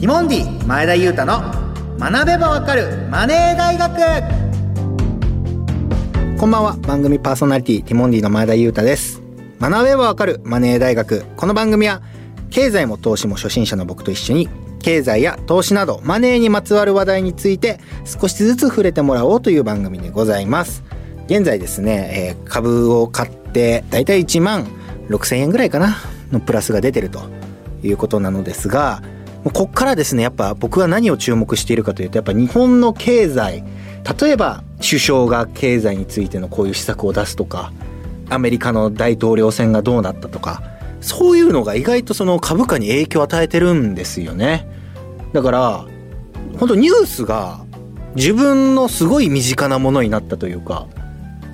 ティモンディ前田裕太の学べばわかるマネー大学。こんばんは。番組パーソナリティティモンディの前田裕太です。学べばわかるマネー大学、この番組は経済も投資も初心者の僕と一緒に経済や投資などマネーにまつわる話題について少しずつ触れてもらおうという番組でございます。現在ですね、株を買ってだいたい1万6000円ぐらいかなのプラスが出てるということなのですが、こっからですね、やっぱ僕は何を注目しているかというと、やっぱ日本の経済、例えば首相が経済についてのこういう施策を出すとか、アメリカの大統領選がどうなったとか、そういうのが意外とその株価に影響を与えてるんですよね。だから本当ニュースが自分のすごい身近なものになったというか、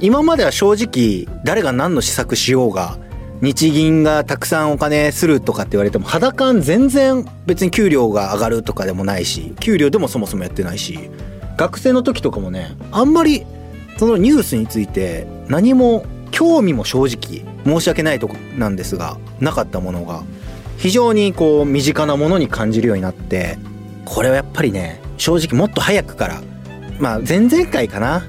今までは正直誰が何の施策しようが、日銀がたくさんお金するとかって言われても肌感全然別に給料が上がるとかでもないし、給料でもそもそもやってないし、学生の時とかもね、あんまりそのニュースについて何も興味も正直申し訳ないとこなんですがなかったものが非常にこう身近なものに感じるようになって、これはやっぱりね、正直もっと早くから、前々回かな、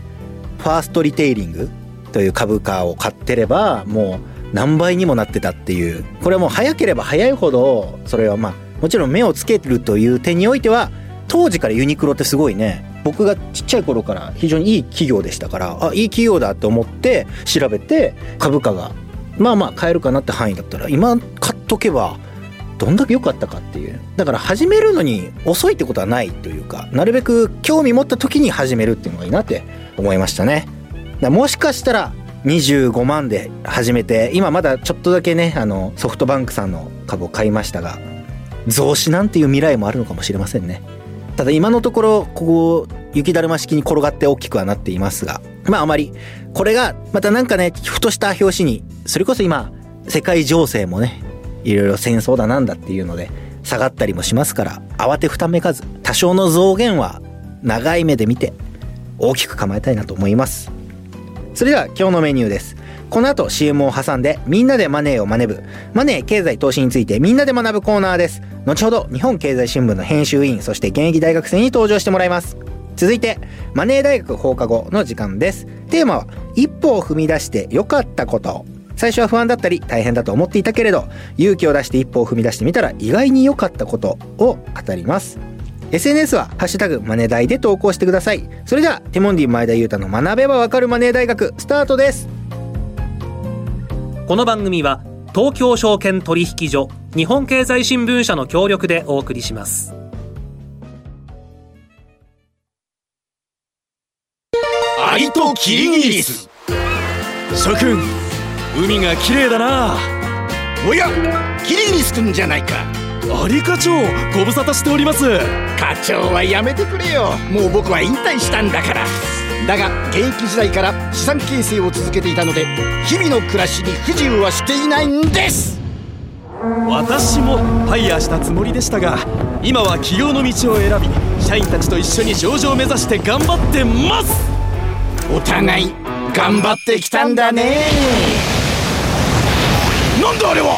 ファーストリテイリングという株価を買ってればもう何倍にもなってたっていう、これはもう早ければ早いほど、それはもちろん目をつけるという点においては当時からユニクロってすごいね、僕がちっちゃい頃から非常にいい企業でしたから、あ、いい企業だと思って調べて、株価が買えるかなって範囲だったら今買っとけばどんだけ良かったかっていう。だから始めるのに遅いってことはないというか、なるべく興味持った時に始めるっていうのがいいなって思いましたね。だもしかしたら25万で始めて、今まだちょっとだけね、ソフトバンクさんの株を買いましたが、増資なんていう未来もあるのかもしれませんね。ただ今のところここ雪だるま式に転がって大きくはなっていますが、あまりこれがまたなんかね、ふとした拍子に、それこそ今世界情勢もね、いろいろ戦争だなんだっていうので下がったりもしますから、慌てふためかず多少の増減は長い目で見て大きく構えたいなと思います。それでは今日のメニューです。この後 CM を挟んでみんなでマネーを学ぶ、マネー経済投資についてみんなで学ぶコーナーです。後ほど日本経済新聞の編集委員、そして現役大学生に登場してもらいます。続いてマネー大学放課後の時間です。テーマは一歩を踏み出して良かったこと。最初は不安だったり大変だと思っていたけれど、勇気を出して一歩を踏み出してみたら意外に良かったことを語ります。 SNS はハッシュタグマネ大で投稿してください。それではティモンディ前田裕太の学べばわかるマネー大学スタートです。この番組は東京証券取引所、日本経済新聞社の協力でお送りします。アリとキリギリス。諸君、海が綺麗だな。おや、キリギリス君じゃないか。アリ課長、ご無沙汰しております。課長はやめてくれよ。もう僕は引退したんだから。だが現役時代から資産形成を続けていたので、日々の暮らしに不自由はしていないんです。私もファイヤーしたつもりでしたが、今は起業の道を選び、社員たちと一緒に上場を目指して頑張ってます。お互い頑張ってきたんだね。なんだあれは。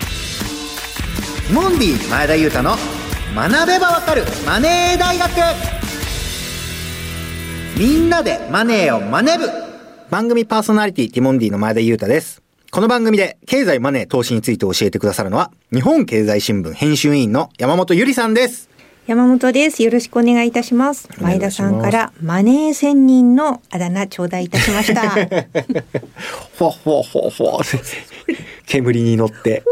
ティモンディ前田裕太の学べばわかるマネー大学。みんなでマネーを学ぶ。番組パーソナリティティモンディの前田裕太です。この番組で経済マネー投資について教えてくださるのは日本経済新聞編集委員の山本ゆりさんです。山本です。よろしくお願いいたします。前田さんからマネー仙人のあだ名頂戴いたしました。ほほほほ。煙に乗って。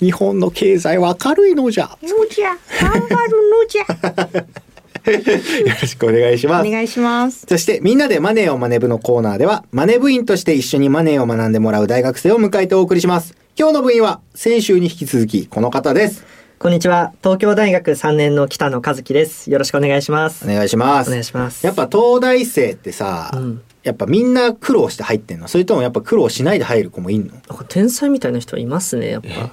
日本の経済は明るいのじゃ。のじゃ。頑張るのじゃ。よろしくお願いします。お願いします。そしてみんなでマネーを学ぶのコーナーでは、マネ部員として一緒にマネーを学んでもらう大学生を迎えてお送りします。今日の部員は先週に引き続きこの方です。こんにちは。東京大学3年の北野和樹です。よろしくお願いします。お願いします。お願いします。やっぱ東大生ってさ、やっぱみんな苦労して入ってんの？それともやっぱ苦労しないで入る子もいんの？なんか天才みたいな人はいますね、やっぱ。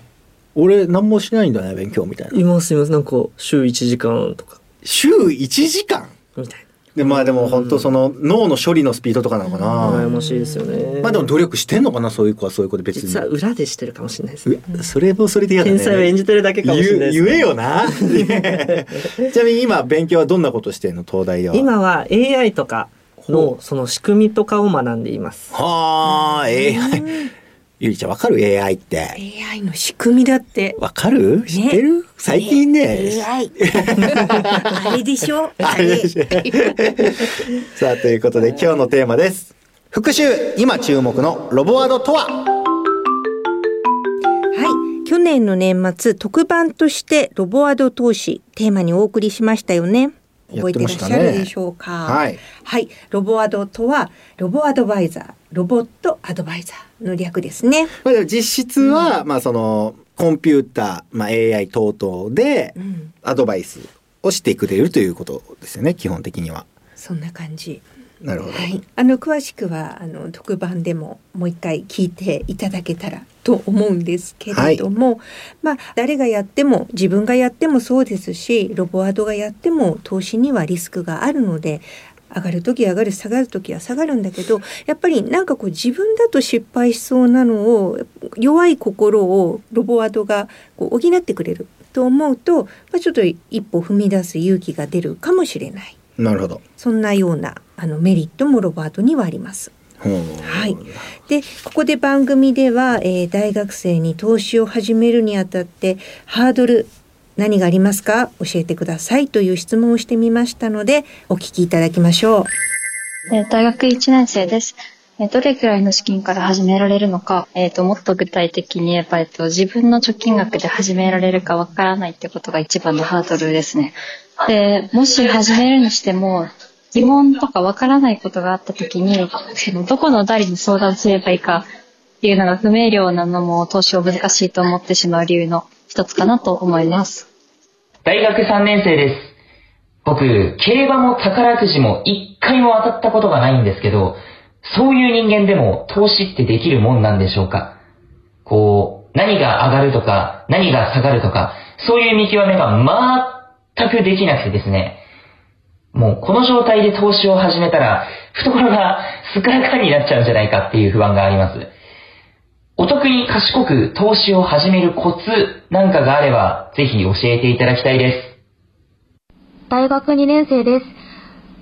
俺何もしないんだね、勉強みたいな。いますいます。なんか週1時間とか。週1時間みたいな。でまあでも本当その脳の処理のスピードとかなのかな。羨ましいですよね。まあでも努力してんのかな、そういう子はそういう子で別に。実は裏でしてるかもしれないですね。それもそれでやだね。天才を演じてるだけかもしれないですね。言えよな。ちなみに今勉強はどんなことしてんの、東大では？今は AI とかのその仕組みとかを学んでいます。はあ、AI。ゆりちゃんわかる AI って AI の仕組みだってわかる、知ってる、ね、最近ね AI あれでしょあれさあということで今日のテーマです。復習、今注目のロボワードとは。去年の年末特番としてロボワード投資テーマにお送りしましたよね。覚えてらっしゃるでしょうか、ね、はい、はい、ロボアドとはロボアドバイザー、ロボットアドバイザーの略ですね。まあ、でも実質は、まあ、そのコンピューター、まあ、AI 等々でアドバイスをしてくれるということですよね、基本的には。そんな感じ。なるほど、はい、詳しくは特番でもう一回聞いていただけたらと思うんですけれども、はい、まあ、誰がやっても自分がやってもそうですし、ロボワードがやっても投資にはリスクがあるので、上がるとき上がる、下がるときは下がるんだけど、やっぱりなんかこう自分だと失敗しそうなのを、弱い心をロボワードがこう補ってくれると思うと、まあ、ちょっと一歩踏み出す勇気が出るかもしれない。なるほど。そんなようなメリットもロボワードにはあります。はい、でここで番組では、大学生に投資を始めるにあたってハードル何がありますか教えてくださいという質問をしてみましたのでお聞きいただきましょう。大学1年生です。どれくらいの資金から始められるのか、もっと具体的に言えば、自分の貯金額で始められるかわからないってことが一番のハードルですね。で、もし始めるにしても、疑問とかわからないことがあったときに、どこの誰に相談すればいいかっていうのが不明瞭なのも投資を難しいと思ってしまう理由の一つかなと思います。大学3年生です。僕、競馬も宝くじも一回も当たったことがないんですけど、そういう人間でも投資ってできるもんなんでしょうか？こう、何が上がるとか、何が下がるとか、そういう見極めが全くできなくてですね。もうこの状態で投資を始めたら、懐がすくらかになっちゃうんじゃないかっていう不安があります。お得に賢く投資を始めるコツなんかがあれば、ぜひ教えていただきたいです。大学2年生です。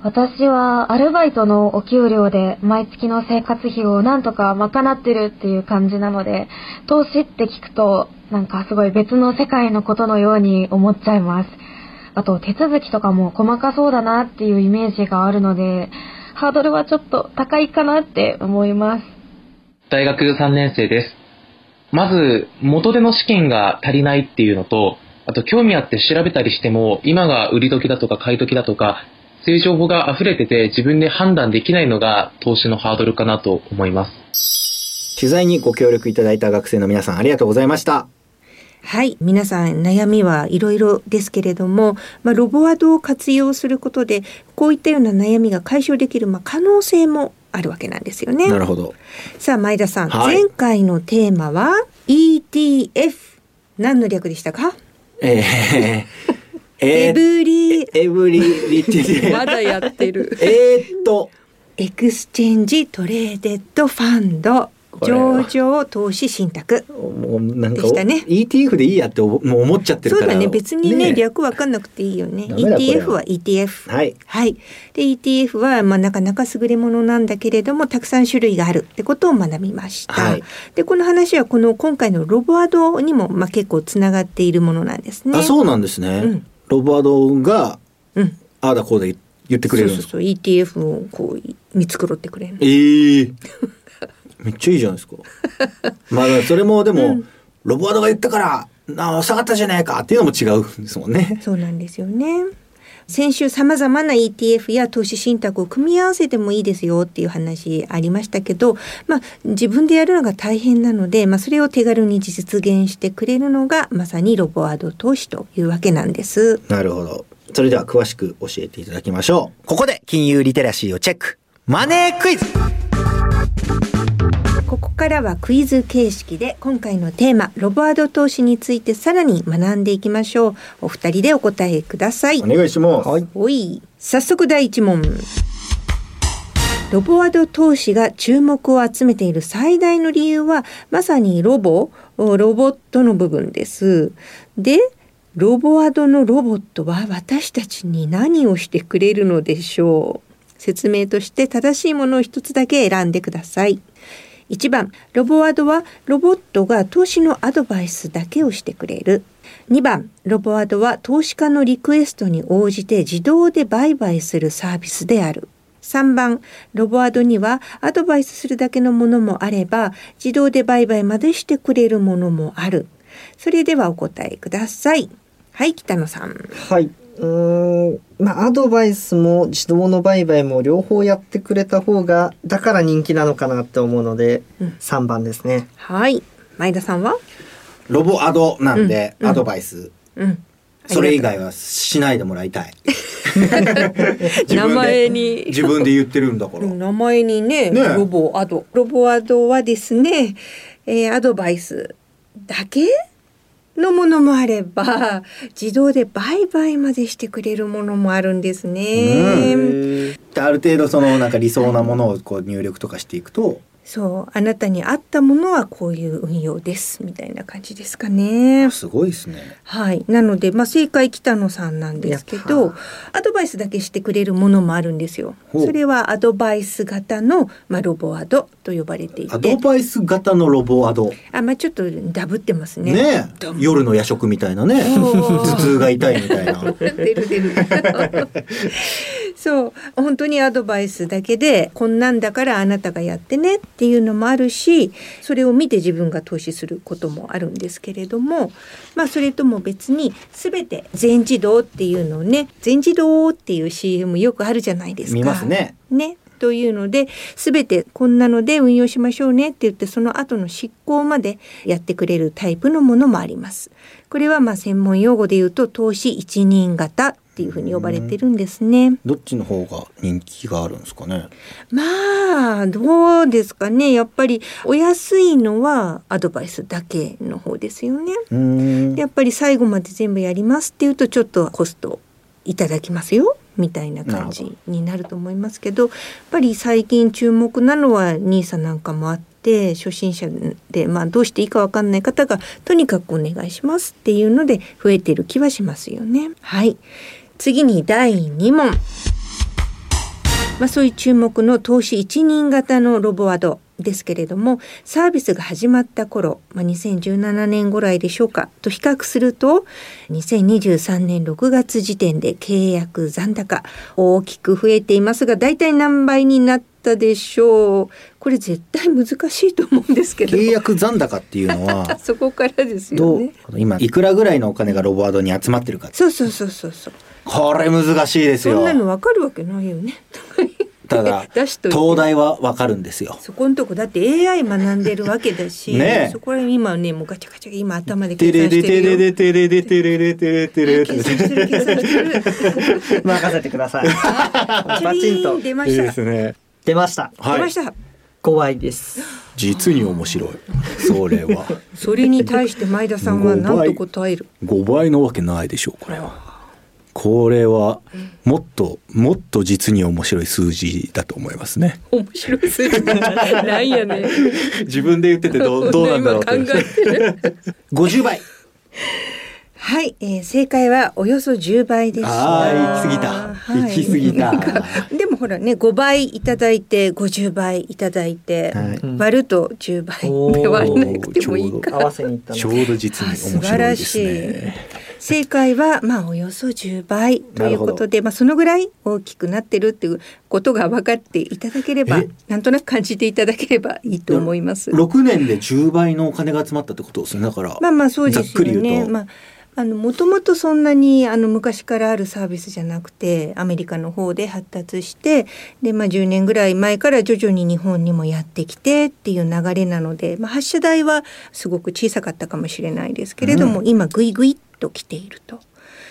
私はアルバイトのお給料で毎月の生活費をなんとか賄ってるっていう感じなので、投資って聞くとなんかすごい別の世界のことのように思っちゃいます。あと手続きとかも細かそうだなっていうイメージがあるので、ハードルはちょっと高いかなって思います。大学3年生です。まず元手の資金が足りないっていうのと、あと興味あって調べたりしても今が売り時だとか買い時だとか、そういう情報が溢れてて自分で判断できないのが投資のハードルかなと思います。取材にご協力いただいた学生の皆さんありがとうございました。はい、皆さん悩みはいろいろですけれども、まあ、ロボワードを活用することでこういったような悩みが解消できる、まあ、可能性もあるわけなんですよね。なるほど。さあ前田さん、はい、前回のテーマは ETF、 何の略でしたか？エブリまだやってるエクスチェンジトレーデッドファンド上場投資信託でしたね。ETF でいいやってもう思っちゃってるから。そうだね。別にね、略分かんなくていいよね。ETF は ETF。はい。はい。で ETF はまあなかなか優れものなんだけれども、たくさん種類があるってことを学びました。はい。でこの話はこの今回のロボワードにもまあ結構つながっているものなんですね。あ、そうなんですね。うん、ロボワードが、うん、ああだこうだ言ってくれるんですか。そうそうそう。ETF をこう見繕ってくれる。めっちゃいいじゃないですか。まあそれもでも、うん、ロボワードが言ったから下がったじゃないかっていうのも違うんですもんね。そうなんですよね。先週様々な ETF や投資信託を組み合わせてもいいですよっていう話ありましたけど、自分でやるのが大変なので、それを手軽に実現してくれるのがまさにロボアド投資というわけなんです。なるほど。それでは詳しく教えていただきましょう。ここで金融リテラシーをチェック、マネークイズ。ここからはクイズ形式で今回のテーマロボアド投資についてさらに学んでいきましょう。お二人でお答えください。お願いします。はい。おい、早速第1問。ロボアド投資が注目を集めている最大の理由はまさにロボットの部分です。で、ロボアドのロボットは私たちに何をしてくれるのでしょう。説明として正しいものを一つだけ選んでください。1番、ロボアドはロボットが投資のアドバイスだけをしてくれる。2番、ロボアドは投資家のリクエストに応じて自動で売買するサービスである。3番、ロボアドにはアドバイスするだけのものもあれば、自動で売買までしてくれるものもある。それではお答えください。はい、北野さん。はい。アドバイスも自動の売買も両方やってくれた方がだから人気なのかなって思うので、3番ですね。はい。前田さんはロボアドなんで、アドバイス、それ以外はしないでもらいたい。自分で言ってるんだから名前に ねロボアドはですね、アドバイスだけのものもあれば、自動で売買までしてくれるものもあるんですね。ある程度そのなんか理想なものをこう入力とかしていくと、そう、あなたに合ったものはこういう運用ですみたいな感じですかね。すごいですね。はい。なので、正解北野さんなんですけど、アドバイスだけしてくれるものもあるんですよ。それはアドバイス型の、ロボアドと呼ばれていて。アドバイス型のロボアド。ちょっとダブってますね。ねえ。夜の夜食みたいなね。頭痛が痛いみたいな。出る。そう、本当にアドバイスだけで、こんなんだからあなたがやってねっていうのもあるし、それを見て自分が投資することもあるんですけれども、それとも別に全て全自動っていうのをね、全自動っていう CM よくあるじゃないですか。見ますね。ね。というので、全てこんなので運用しましょうねって言って、その後の執行までやってくれるタイプのものもあります。これは専門用語で言うと投資一人型っていうふうに呼ばれてるんですね。どっちの方が人気があるんですかね。どうですかね。やっぱりお安いのはアドバイスだけの方ですよね。で、やっぱり最後まで全部やりますっていうと、ちょっとコストいただきますよみたいな感じになると思いますけど、やっぱり最近注目なのはNISAなんかもあって、初心者で、どうしていいか分かんない方がとにかくお願いしますっていうので増えてる気はしますよね。はい。次に第2問。そういう注目の投資一人型のロボアドですけれども、サービスが始まった頃、2017年ぐらいでしょうかと比較すると、2023年6月時点で契約残高大きく増えていますが、だいたい何倍になったでしょう。これ絶対難しいと思うんですけど、契約残高っていうのはそこからですよね。今いくらぐらいのお金がロボアドに集まってるか。そう、これ難しいですよ。そんなの分かるわけないよね。ただ東大は分かるんですよ。そこのとこだって AI 学んでるわけだし、そこら辺今ね、もうガチャガチャ今頭で計算してるよ。計算してる任せてください。バチンと出ました。いいですね。出ました。怖いです。実に面白い。それはそれに対して前田さんは何と答える。5倍のわけないでしょう。これはもっと実に面白い数字だと思いますね。面白い数字なんやね。自分で言っててどうなんだろうって考えてる。50倍。はい、正解はおよそ10倍でした。行き過ぎた、でもほらね、5倍いただいて50倍いただいて、割ると10倍で割らなくてもいいか。ちょうど実に面白いですね。正解はおよそ10倍ということで、そのぐらい大きくなってるっていうことが分かっていただければ、なんとなく感じていただければいいと思います。6年で10倍のお金が集まったってことですね。だから、そうですよね。ざっくり言うともともとそんなに昔からあるサービスじゃなくて、アメリカの方で発達してで、10年ぐらい前から徐々に日本にもやってきてっていう流れなので、発射台はすごく小さかったかもしれないですけれども、今グイグイっと来ていると。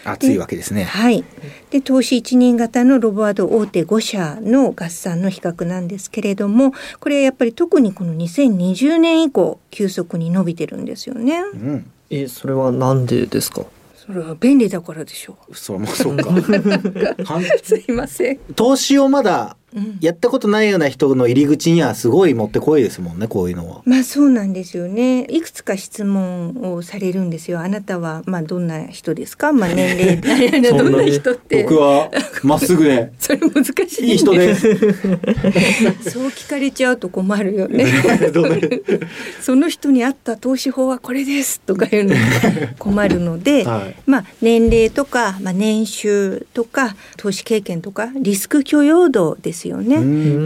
熱いわけですね。はい。で、投資一人型のロボアド大手5社の合算の比較なんですけれども、これはやっぱり特にこの2020年以降急速に伸びてるんですよね。うん、それはなんでですか？それは便利だからでしょう。そうか。すいません。投資をまだやったことないような人の入り口にはすごいもってこいですもんね、こういうのは。そうなんですよね。いくつか質問をされるんですよ。あなたはどんな人ですか、年齢どんな人って。僕はまっすぐでそれ難しいです。いい人ですそう聞かれちゃうと困るよねその人に合った投資法はこれですとかいうの困るので、はい、年齢とか、年収とか投資経験とかリスク許容度ですよね。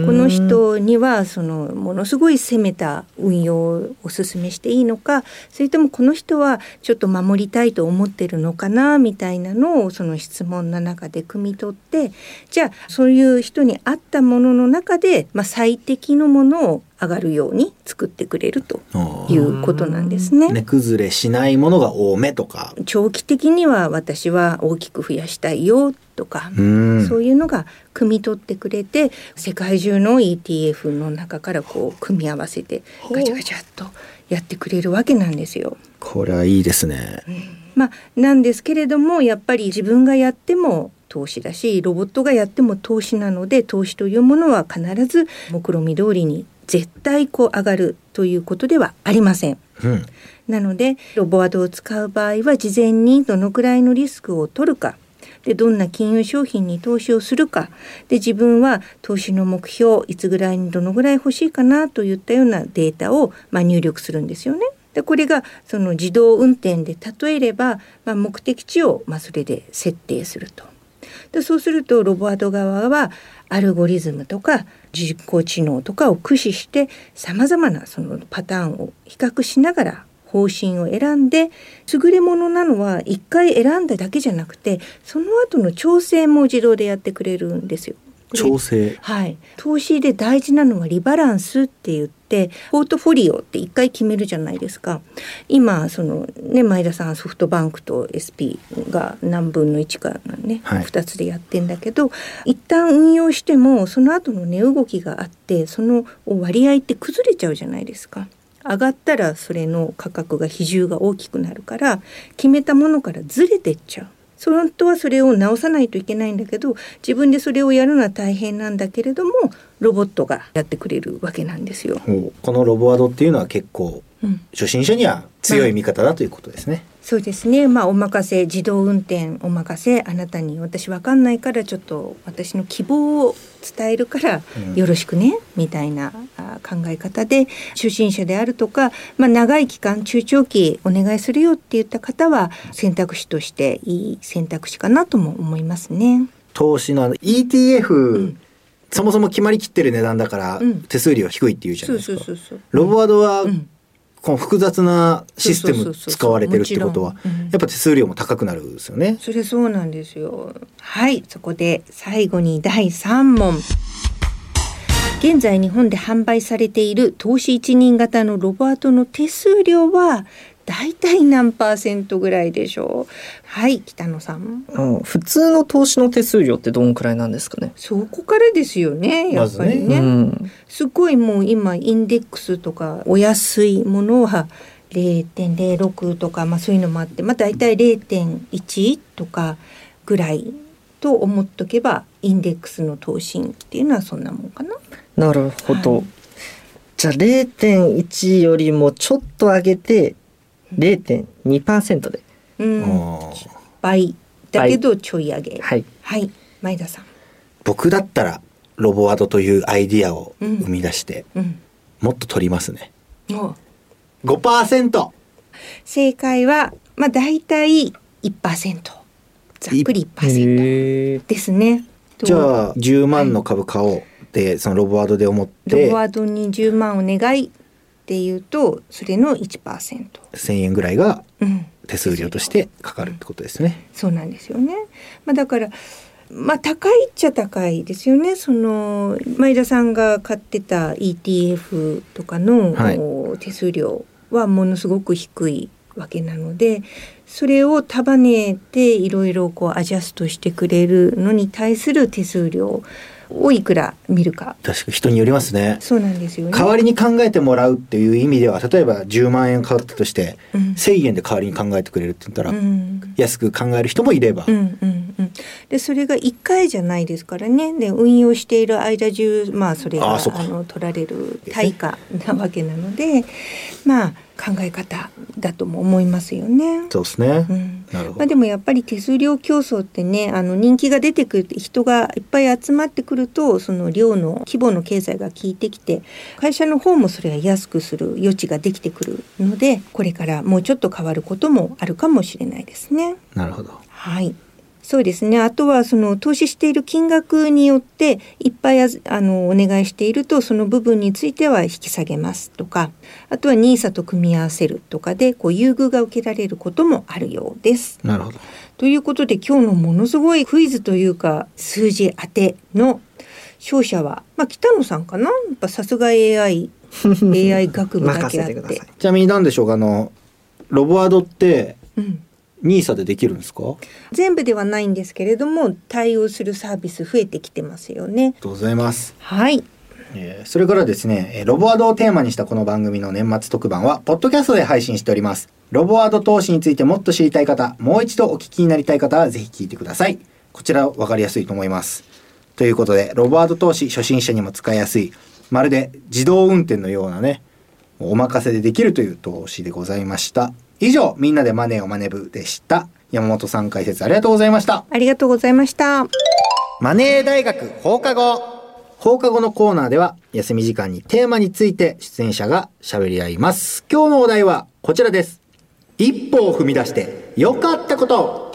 この人にはものすごい攻めた運用をおすすめしていいのか、それともこの人はちょっと守りたいと思ってるのかなみたいなのをその質問の中で汲み取って、じゃあそういう人に合ったものの中で、最適のものを上がるように作ってくれるということなんですね。値崩れしないものが多めとか、長期的には私は大きく増やしたいよとか、そういうのが汲み取ってくれて、世界中の ETF の中から組み合わせてガチャガチャっとやってくれるわけなんですよ。これはいいですね。なんですけれども、やっぱり自分がやっても投資だし、ロボットがやっても投資なので、投資というものは必ず目論見通りに絶対上がるということではありません。なのでロボアドを使う場合は、事前にどのくらいのリスクを取るかで、どんな金融商品に投資をするかで、自分は投資の目標いつぐらいにどのぐらい欲しいかなといったようなデータを入力するんですよね。でこれが自動運転で例えれば、目的地をそれで設定すると。でそうするとロボアド側はアルゴリズムとか人工知能とかを駆使して、さまざまなパターンを比較しながら方針を選んで、優れものなのは1回選んだだけじゃなくて、その後の調整も自動でやってくれるんですよ。調整、はい、投資で大事なのはリバランスって言って、ポートフォリオって1回決めるじゃないですか。今前田さんソフトバンクと SP が何分の1か2つでやってんだけど、一旦運用してもその後の値動きがあって、その割合って崩れちゃうじゃないですか。上がったらそれの価格が比重が大きくなるから、決めたものからずれてっちゃう。本当はそれを直さないといけないんだけど、自分でそれをやるのは大変なんだけれども、ロボットがやってくれるわけなんですよ。このロボアドっていうのは結構、初心者には強い味方だということですね。そうですね。お任せ、自動運転お任せ、あなたに私わかんないからちょっと私の希望を伝えるからよろしくね、みたいな考え方で、初心者であるとか、長い期間中長期お願いするよって言った方は選択肢としていい選択肢かなとも思いますね。投資のETF、そもそも決まりきってる値段だから手数料低いっていうじゃないですか。ロボアドは、この複雑なシステム使われてるってことは、やっぱ手数料も高くなるんですよね。それそうなんですよ。はい、そこで最後に第3問。現在日本で販売されている投資一人型のロボアドの手数料はだいたい何%ぐらいでしょう。はい、北野さん。普通の投資の手数料ってどんくらいなんですかね。そこからですよね、やっぱりね。すごいもう今インデックスとかお安いものは 0.06 とか、そういうのもあって、だいたい 0.1 とかぐらいと思っとけば、インデックスの投資っていうのはそんなもんかな。なるほど。はい、じゃあ 0.1 よりもちょっと上げて0.2% で、倍だけどちょい上げ。はい、はい、前田さん。僕だったらロボアドというアイディアを生み出して、もっと取りますね。5%。正解はだいたい 1%、 ざっくり 1% ですね。じゃあ10万の株買おう、でそのロボアドで思って、ロボアドに10万お願いっていうと、それの 1%、 1000円ぐらいが手数料としてかかるってことですね。そうなんですよね。だから高いっちゃ高いですよね。その前田さんが買ってた ETF とかの、はい、手数料はものすごく低いわけなので、それを束ねていろいろこうアジャストしてくれるのに対する手数料をいくら見るか、確か人によりますね。そうなんですよね。代わりに考えてもらうっていう意味では、例えば10万円買ったとして、1000円で代わりに考えてくれるって言ったら、安く考える人もいれば、でそれが1回じゃないですからね。で運用している間中、それが取られる対価なわけなので、考え方だとも思いますよね。そうですね、なるほど。でもやっぱり手数料競争ってね、人気が出てくる、人がいっぱい集まってくると、その量の規模の経済が効いてきて、会社の方もそれが安くする余地ができてくるので、これからもうちょっと変わることもあるかもしれないですね。なるほど。はい。そうですね。あとはその投資している金額によっていっぱいお願いしていると、その部分については引き下げますとか、あとはNISAと組み合わせるとかでこう優遇が受けられることもあるようです。なるほど。ということで、今日のものすごいクイズというか数字当ての勝者は、北野さんかな。やっぱさすが AI 学部だけあって。ちなみに何でしょうか、ロボアドって、NISA でできるんですか？全部ではないんですけれども、対応するサービス増えてきてますよね。ありがとうございます。はい。それからですね、ロボアドをテーマにしたこの番組の年末特番はポッドキャストで配信しております。ロボアド投資についてもっと知りたい方、もう一度お聞きになりたい方はぜひ聞いてください。こちらは分かりやすいと思います。ということで、ロボアド投資初心者にも使いやすい、まるで自動運転のようなね、お任せでできるという投資でございました。以上、みんなでマネーをマネブでした。山本さん、解説ありがとうございました。ありがとうございました。マネー大学放課後のコーナーでは、休み時間にテーマについて出演者が喋り合います。今日のお題はこちらです。一歩を踏み出して良かったこと。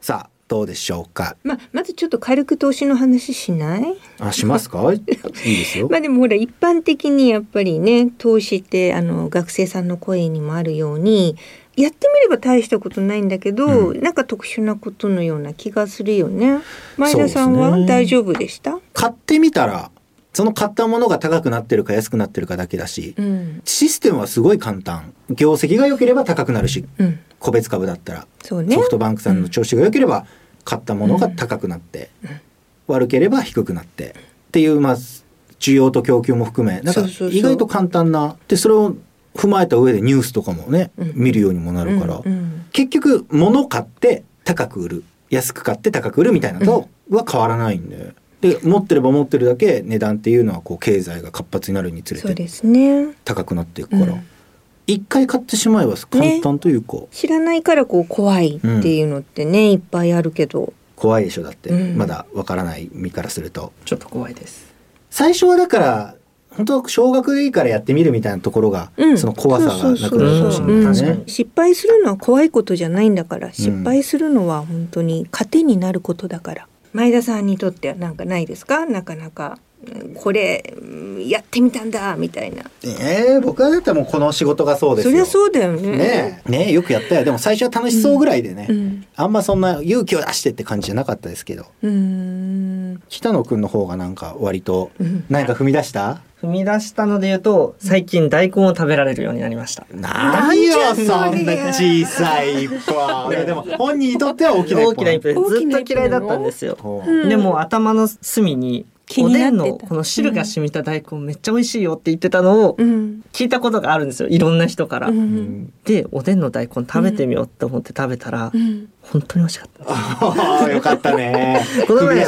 さあ、どうでしょうか。まずちょっと軽く投資の話しない？しますか？いいですよ。でもほら、一般的にやっぱりね、投資って学生さんの声にもあるように、やってみれば大したことないんだけど、なんか特殊なことのような気がするよね。前田さんは大丈夫でした？買ってみたら、その買ったものが高くなってるか安くなってるかだけだし、システムはすごい簡単。業績が良ければ高くなるし、個別株だったら、そうね、ソフトバンクさんの調子が良ければ買ったものが高くなって、悪ければ低くなってっていう、需要と供給も含め、なんか意外と簡単な。でそれを踏まえた上でニュースとかもね、見るようにもなるから、結局物買って高く売る、安く買って高く売るみたいなのは変わらないんで。で持ってれば持ってるだけ値段っていうのはこう経済が活発になるにつれて高くなっていくから、一回買ってしまえば簡単というか、知らないからこう怖いっていうのってね、いっぱいあるけど。怖いでしょ。だって、まだわからない身からするとちょっと怖いです。最初はだから本当小学でいいからやってみるみたいなところが、その怖さがなくなるかもしれないですね。失敗するのは怖いことじゃないんだから、失敗するのは本当に糧になることだから。前田さんにとってはなんかないですか？なかなかこれやってみたんだみたいな。僕はだったらもうこの仕事がそうですよ。そりゃそうだよね。ねえよくやったよ。でも最初は楽しそうぐらいでね、あんまそんな勇気を出してって感じじゃなかったですけど、北野くんの方がなんか割と何か踏み出した、ので言うと、最近大根を食べられるようになりました。何よそんな小さい一歩。でも本人にとっては大きな一歩。ずっと嫌いだったんですよ。でも頭の隅におでんのこの汁が染みた大根めっちゃ美味しいよって言ってたのを聞いたことがあるんですよ、いろんな人から。でおでんの大根食べてみようと思って食べたら、本当に美味しかったです。よかったね。この前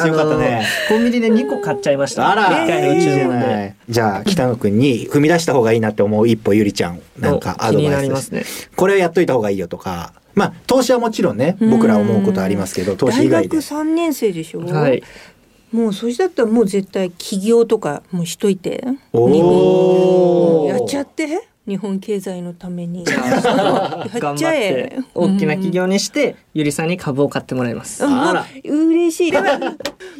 コンビニで2個買っちゃいました。1回のうちで。じゃあ北野くんに踏み出した方がいいなって思う一歩、ゆりちゃんなんかアドバイス。気になりますね。これをやっといた方がいいよとか、投資はもちろんね、僕ら思うことありますけど、投資以外で。大学3年生でしょ。もうそれだったらもう絶対起業とかもうしといて、やっちゃって、日本経済のためにやっちゃえ。大きな起業にして、ゆりさんに株を買ってもらいます。嬉しい。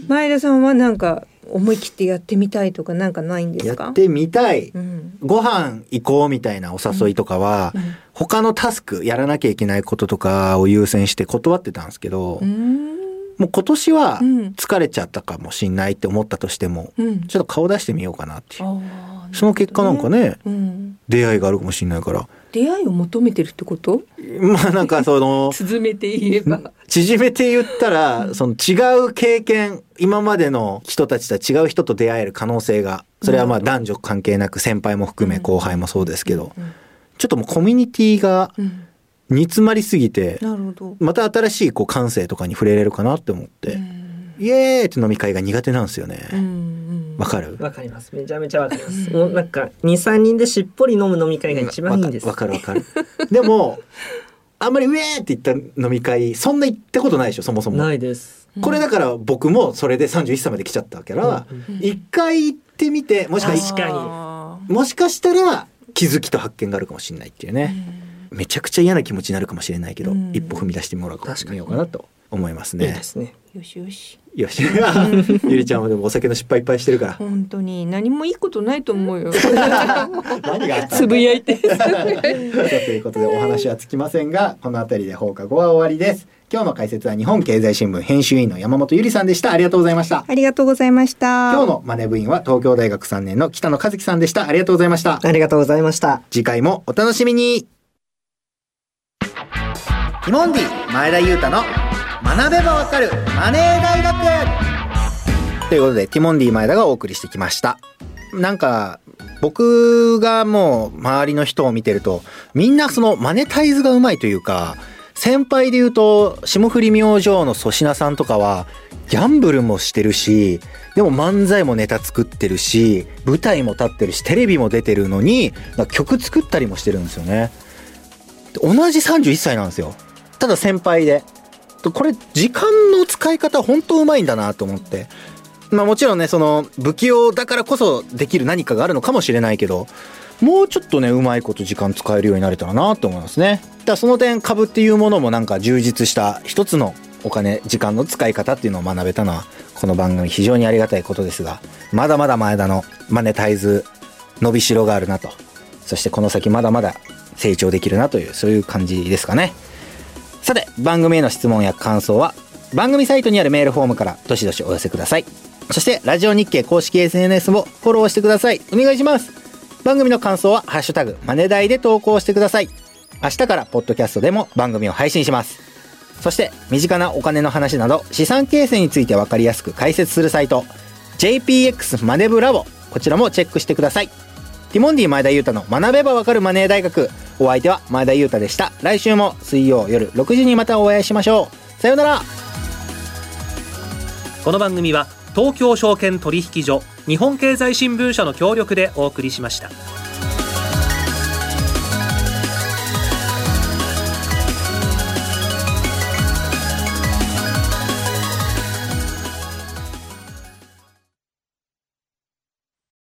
前田さんはなんか思い切ってやってみたいとかなんかないんですか？やってみたい、うん、ご飯行こうみたいなお誘いとかは、うんうん、他のタスクやらなきゃいけないこととかを優先して断ってたんですけど、もう今年は疲れちゃったかもしんないって思ったとしても、うん、ちょっと顔出してみようかなっていう、その結果なんかね、うん、出会いがあるかもしんないから。出会いを求めてるってこと？まあなんかその縮めて言えば縮めて言ったらその違う経験、今までの人たちとは違う人と出会える可能性が、それはまあ男女関係なく先輩も含め後輩もそうですけど、ちょっともうコミュニティが煮詰まりすぎて、また新しいこう感性とかに触れれるかなって思って、イエーって飲み会が苦手なんですよね。わかる？わかります。めちゃめちゃわかります。もうなんか 2,3 人でしっぽり飲む飲み会が一番いいんです。わかるわかる。でもあんまりウェーって言った飲み会そんな行ったことないでしょ。そもそもないです、うん、これだから僕もそれで31歳まで来ちゃったから、うんうん、一回行ってみてもしかしたら気づきと発見があるかもしれないっていうね、うん、めちゃくちゃ嫌な気持ちになるかもしれないけど、うん、一歩踏み出してもらおうかなと思いますね。いいですね。よしよしよし。ゆりちゃんはでもお酒の失敗いっぱいしてるから本当に何もいいことないと思うよ。何があったつぶやいて。ということでお話はつきませんが、このあたりで放課後は終わりです。今日の解説は日本経済新聞編集委員の山本ゆりさんでした。ありがとうございました。ありがとうございました。今日のマネ部員は東京大学3年の北野和樹さんでした。ありがとうございました。ありがとうございました。次回もお楽しみに。ティモンディ前田裕太の学べばわかるマネー大学ということで、ティモンディ前田がお送りしてきました。なんか僕がもう周りの人を見てるとみんなそのマネタイズがうまいというか、先輩でいうと霜降り明星の粗品さんとかはギャンブルもしてるし、でも漫才もネタ作ってるし、舞台も立ってるし、テレビも出てるのに曲作ったりもしてるんですよね。同じ31歳なんですよ。ただ先輩でこれ時間の使い方本当うまいんだなと思って、まあ、もちろんねその不器用だからこそできる何かがあるのかもしれないけど、もうちょっとねうまいこと時間使えるようになれたらなと思いますね。だからその点株っていうものもなんか充実した一つのお金時間の使い方っていうのを学べたのはこの番組非常にありがたいことですが、まだまだ前田のマネタイズ伸びしろがあるなと、そしてこの先まだまだ成長できるなという、そういう感じですかね。さて番組への質問や感想は番組サイトにあるメールフォームからどしどしお寄せください。そしてラジオ日経公式 SNS もフォローしてください。お願いします。番組の感想はハッシュタグマネ大で投稿してください。明日からポッドキャストでも番組を配信します。そして身近なお金の話など資産形成について分かりやすく解説するサイト JPX マネブラボ、こちらもチェックしてください。ティモンディ前田裕太の学べばわかるマネー大学、お相手は前田裕太でした。来週も水曜夜6時にまたお会いしましょう。さようなら。この番組は東京証券取引所、日本経済新聞社の協力でお送りしました。